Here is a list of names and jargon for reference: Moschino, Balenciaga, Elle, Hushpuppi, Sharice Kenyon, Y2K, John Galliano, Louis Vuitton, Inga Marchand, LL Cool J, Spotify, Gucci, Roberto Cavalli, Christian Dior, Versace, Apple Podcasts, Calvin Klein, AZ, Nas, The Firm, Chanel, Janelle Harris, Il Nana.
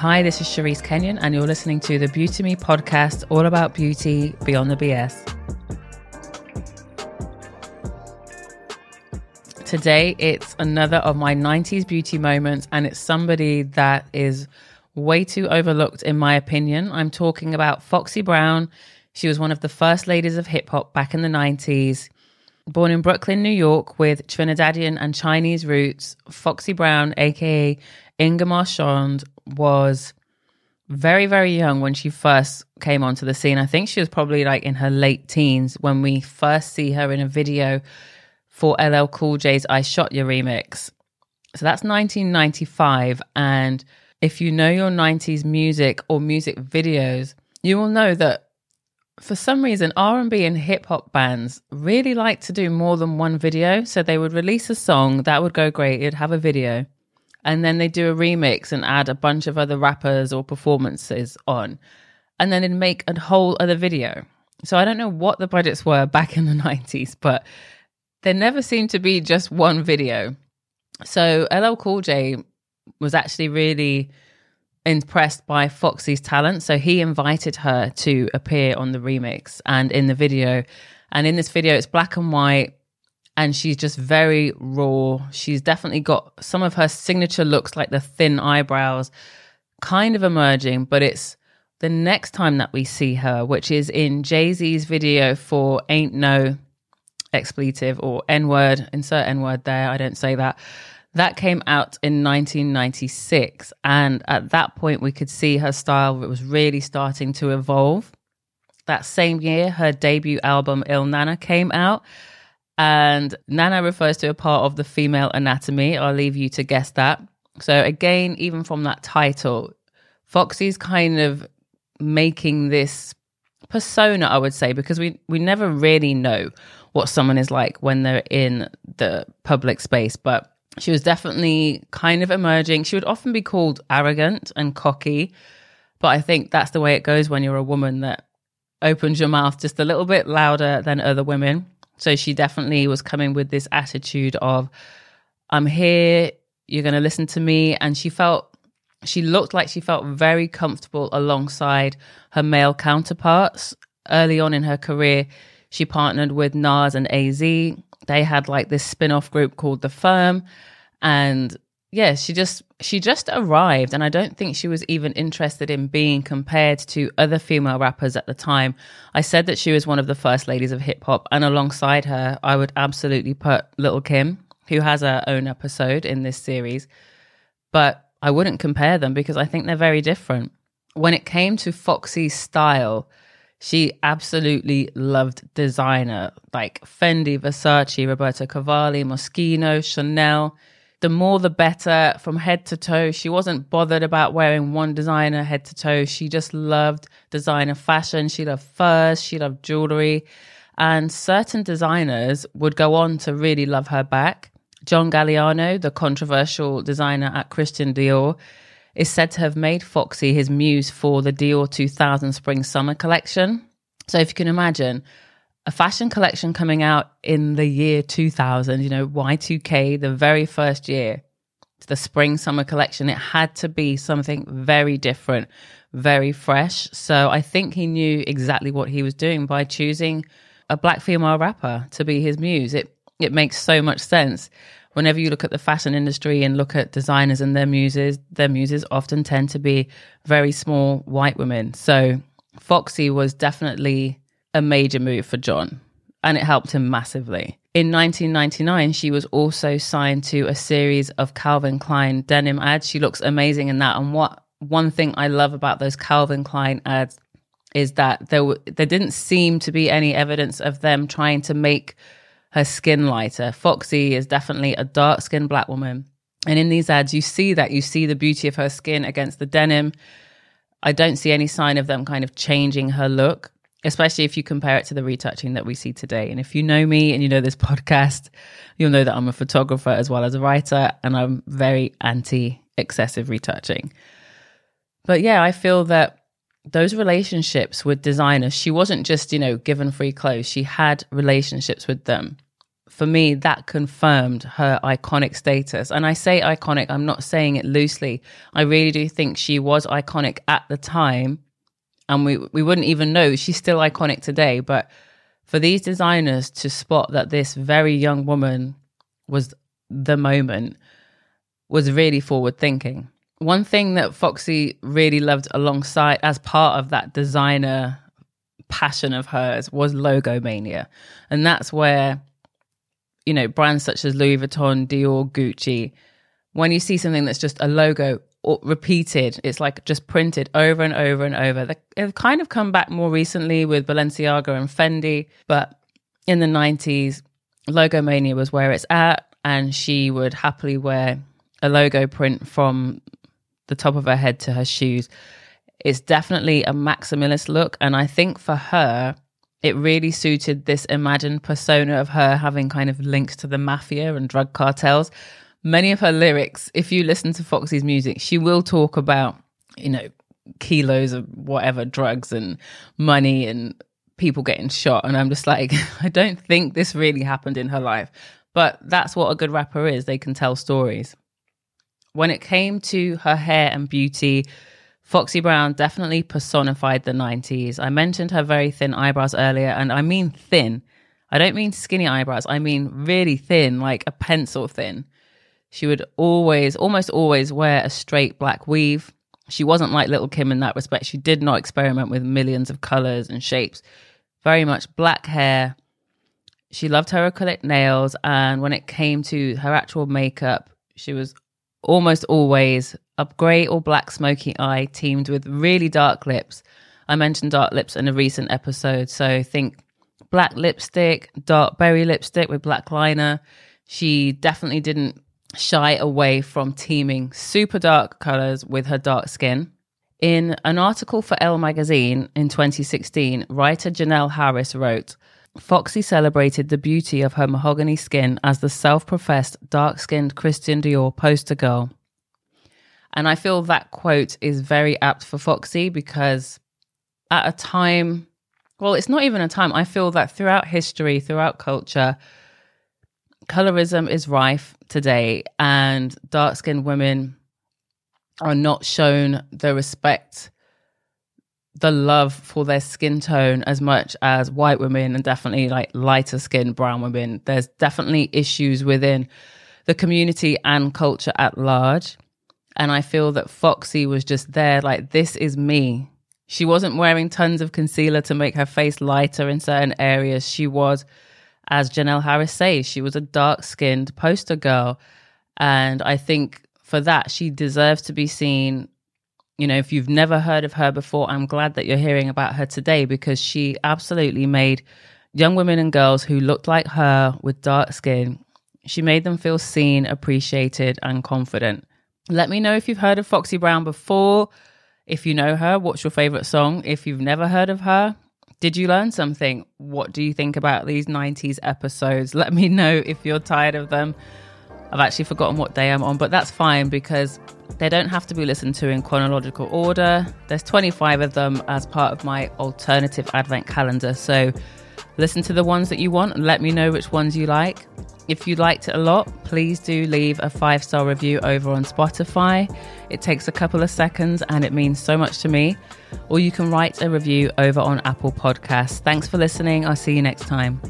Hi, this is Sharice Kenyon, and you're listening to the Beauty Me podcast, all about beauty beyond the BS. Today, it's another of my 90s beauty moments, and it's somebody that is way too overlooked, in my opinion. I'm talking about Foxy Brown. She was one of the first ladies of hip hop back in the 90s. Born in Brooklyn, New York, with Trinidadian and Chinese roots, Foxy Brown, aka Inga Marchand, was very, very young when she first came onto the scene. I think she was probably like in her late teens when we first see her in a video for LL Cool J's I Shot Your remix. So that's 1995. And if you know your 90s music or music videos, you will know that for some reason, R&B and hip hop bands really like to do more than one video. So they would release a song that would go great. It'd have a video. And then they do a remix and add a bunch of other rappers or performances on. And then it'd make a whole other video. So I don't know what the budgets were back in the 90s, but there never seemed to be just one video. So LL Cool J was actually really impressed by Foxy's talent. So he invited her to appear on the remix and in the video. And in this video, it's black and white. And she's just very raw. She's definitely got some of her signature looks, like the thin eyebrows kind of emerging. But it's the next time that we see her, which is in Jay-Z's video for Ain't No Expletive or N-word. Insert N-word there. I don't say that. That came out in 1996. And at that point, we could see her style. It was really starting to evolve. That same year, her debut album, Il Nana, came out. And Nana refers to a part of the female anatomy. I'll leave you to guess that. So again, even from that title, Foxy's kind of making this persona, I would say, because we never really know what someone is like when they're in the public space. But she was definitely kind of emerging. She would often be called arrogant and cocky. But I think that's the way it goes when you're a woman that opens your mouth just a little bit louder than other women. So she definitely was coming with this attitude of, I'm here, you're going to listen to me. And she looked like she felt very comfortable alongside her male counterparts. Early on in her career, she partnered with Nas and AZ. They had like this spin-off group called The Firm. And yeah, she just arrived. And I don't think she was even interested in being compared to other female rappers at the time. I said that she was one of the first ladies of hip hop. And alongside her, I would absolutely put Lil' Kim, who has her own episode in this series. But I wouldn't compare them because I think they're very different. When it came to Foxy's style, she absolutely loved designer like Fendi, Versace, Roberto Cavalli, Moschino, Chanel. The more the better, from head to toe. She wasn't bothered about wearing one designer head to toe. She just loved designer fashion. She loved furs. She loved jewelry. And certain designers would go on to really love her back. John Galliano, the controversial designer at Christian Dior, is said to have made Foxy his muse for the Dior 2000 Spring/Summer collection. So if you can imagine, a fashion collection coming out in the year 2000, you know, Y2K, the very first year, the spring-summer collection, it had to be something very different, very fresh. So I think he knew exactly what he was doing by choosing a black female rapper to be his muse. It makes so much sense. Whenever you look at the fashion industry and look at designers and their muses often tend to be very small white women. So Foxy was definitely a major move for John, and it helped him massively. In 1999, she was also signed to a series of Calvin Klein denim ads. She looks amazing in that. And what one thing I love about those Calvin Klein ads is that there didn't seem to be any evidence of them trying to make her skin lighter. Foxy is definitely a dark-skinned black woman. And in these ads, you see the beauty of her skin against the denim. I don't see any sign of them kind of changing her look, especially if you compare it to the retouching that we see today. And if you know me and you know this podcast, you'll know that I'm a photographer as well as a writer, and I'm very anti-excessive retouching. But yeah, I feel that those relationships with designers, she wasn't just, you know, given free clothes. She had relationships with them. for me, that confirmed her iconic status. And I say iconic, I'm not saying it loosely. I really do think she was iconic at the time. And we wouldn't even know. She's still iconic today. But for these designers to spot that this very young woman was the moment was really forward thinking. One thing that Foxy really loved alongside, as part of that designer passion of hers, was logo mania. And that's where, you know, brands such as Louis Vuitton, Dior, Gucci, when you see something that's just a logo or repeated, it's like just printed over and over and over. They've kind of come back more recently with Balenciaga and Fendi, but in the 90s, logo mania was where it's at, and she would happily wear a logo print from the top of her head to her shoes. It's definitely a maximalist look, and I think for her, it really suited this imagined persona of her having kind of links to the mafia and drug cartels. Many of her lyrics, if you listen to Foxy's music, she will talk about, you know, kilos of whatever drugs and money and people getting shot. And I'm just like, I don't think this really happened in her life. But that's what a good rapper is. They can tell stories. When it came to her hair and beauty, Foxy Brown definitely personified the 90s. I mentioned her very thin eyebrows earlier, and I mean thin. I don't mean skinny eyebrows. I mean really thin, like a pencil thin. She would always, almost always wear a straight black weave. She wasn't like Lil' Kim in that respect. She did not experiment with millions of colors and shapes. Very much black hair. She loved her acrylic nails. And when it came to her actual makeup, she was almost always a grey or black smoky eye teamed with really dark lips. I mentioned dark lips in a recent episode. So think black lipstick, dark berry lipstick with black liner. She definitely didn't shy away from teaming super dark colors with her dark skin. In an article for Elle magazine in 2016, writer Janelle Harris wrote, Foxy celebrated the beauty of her mahogany skin as the self-professed dark-skinned Christian Dior poster girl. And I feel that quote is very apt for Foxy, because at a time, well, it's not even a time, I feel that throughout history, throughout culture, colorism is rife today, and dark-skinned women are not shown the respect, the love for their skin tone as much as white women, and definitely like lighter skinned brown women. There's definitely issues within the community and culture at large. And I feel that Foxy was just there like, this is me. She wasn't wearing tons of concealer to make her face lighter in certain areas. She was, as Janelle Harris says, she was a dark-skinned poster girl. And I think for that, she deserves to be seen. You know, if you've never heard of her before, I'm glad that you're hearing about her today, because she absolutely made young women and girls who looked like her with dark skin, she made them feel seen, appreciated, and confident. Let me know if you've heard of Foxy Brown before. If you know her, what's your favorite song? If you've never heard of her, did you learn something? What do you think about these 90s episodes? Let me know if you're tired of them. I've actually forgotten what day I'm on, but that's fine, because they don't have to be listened to in chronological order. There's 25 of them as part of my alternative advent calendar. So listen to the ones that you want and let me know which ones you like. If you liked it a lot, please do leave a 5-star review over on Spotify. It takes a couple of seconds and it means so much to me. Or you can write a review over on Apple Podcasts. Thanks for listening. I'll see you next time.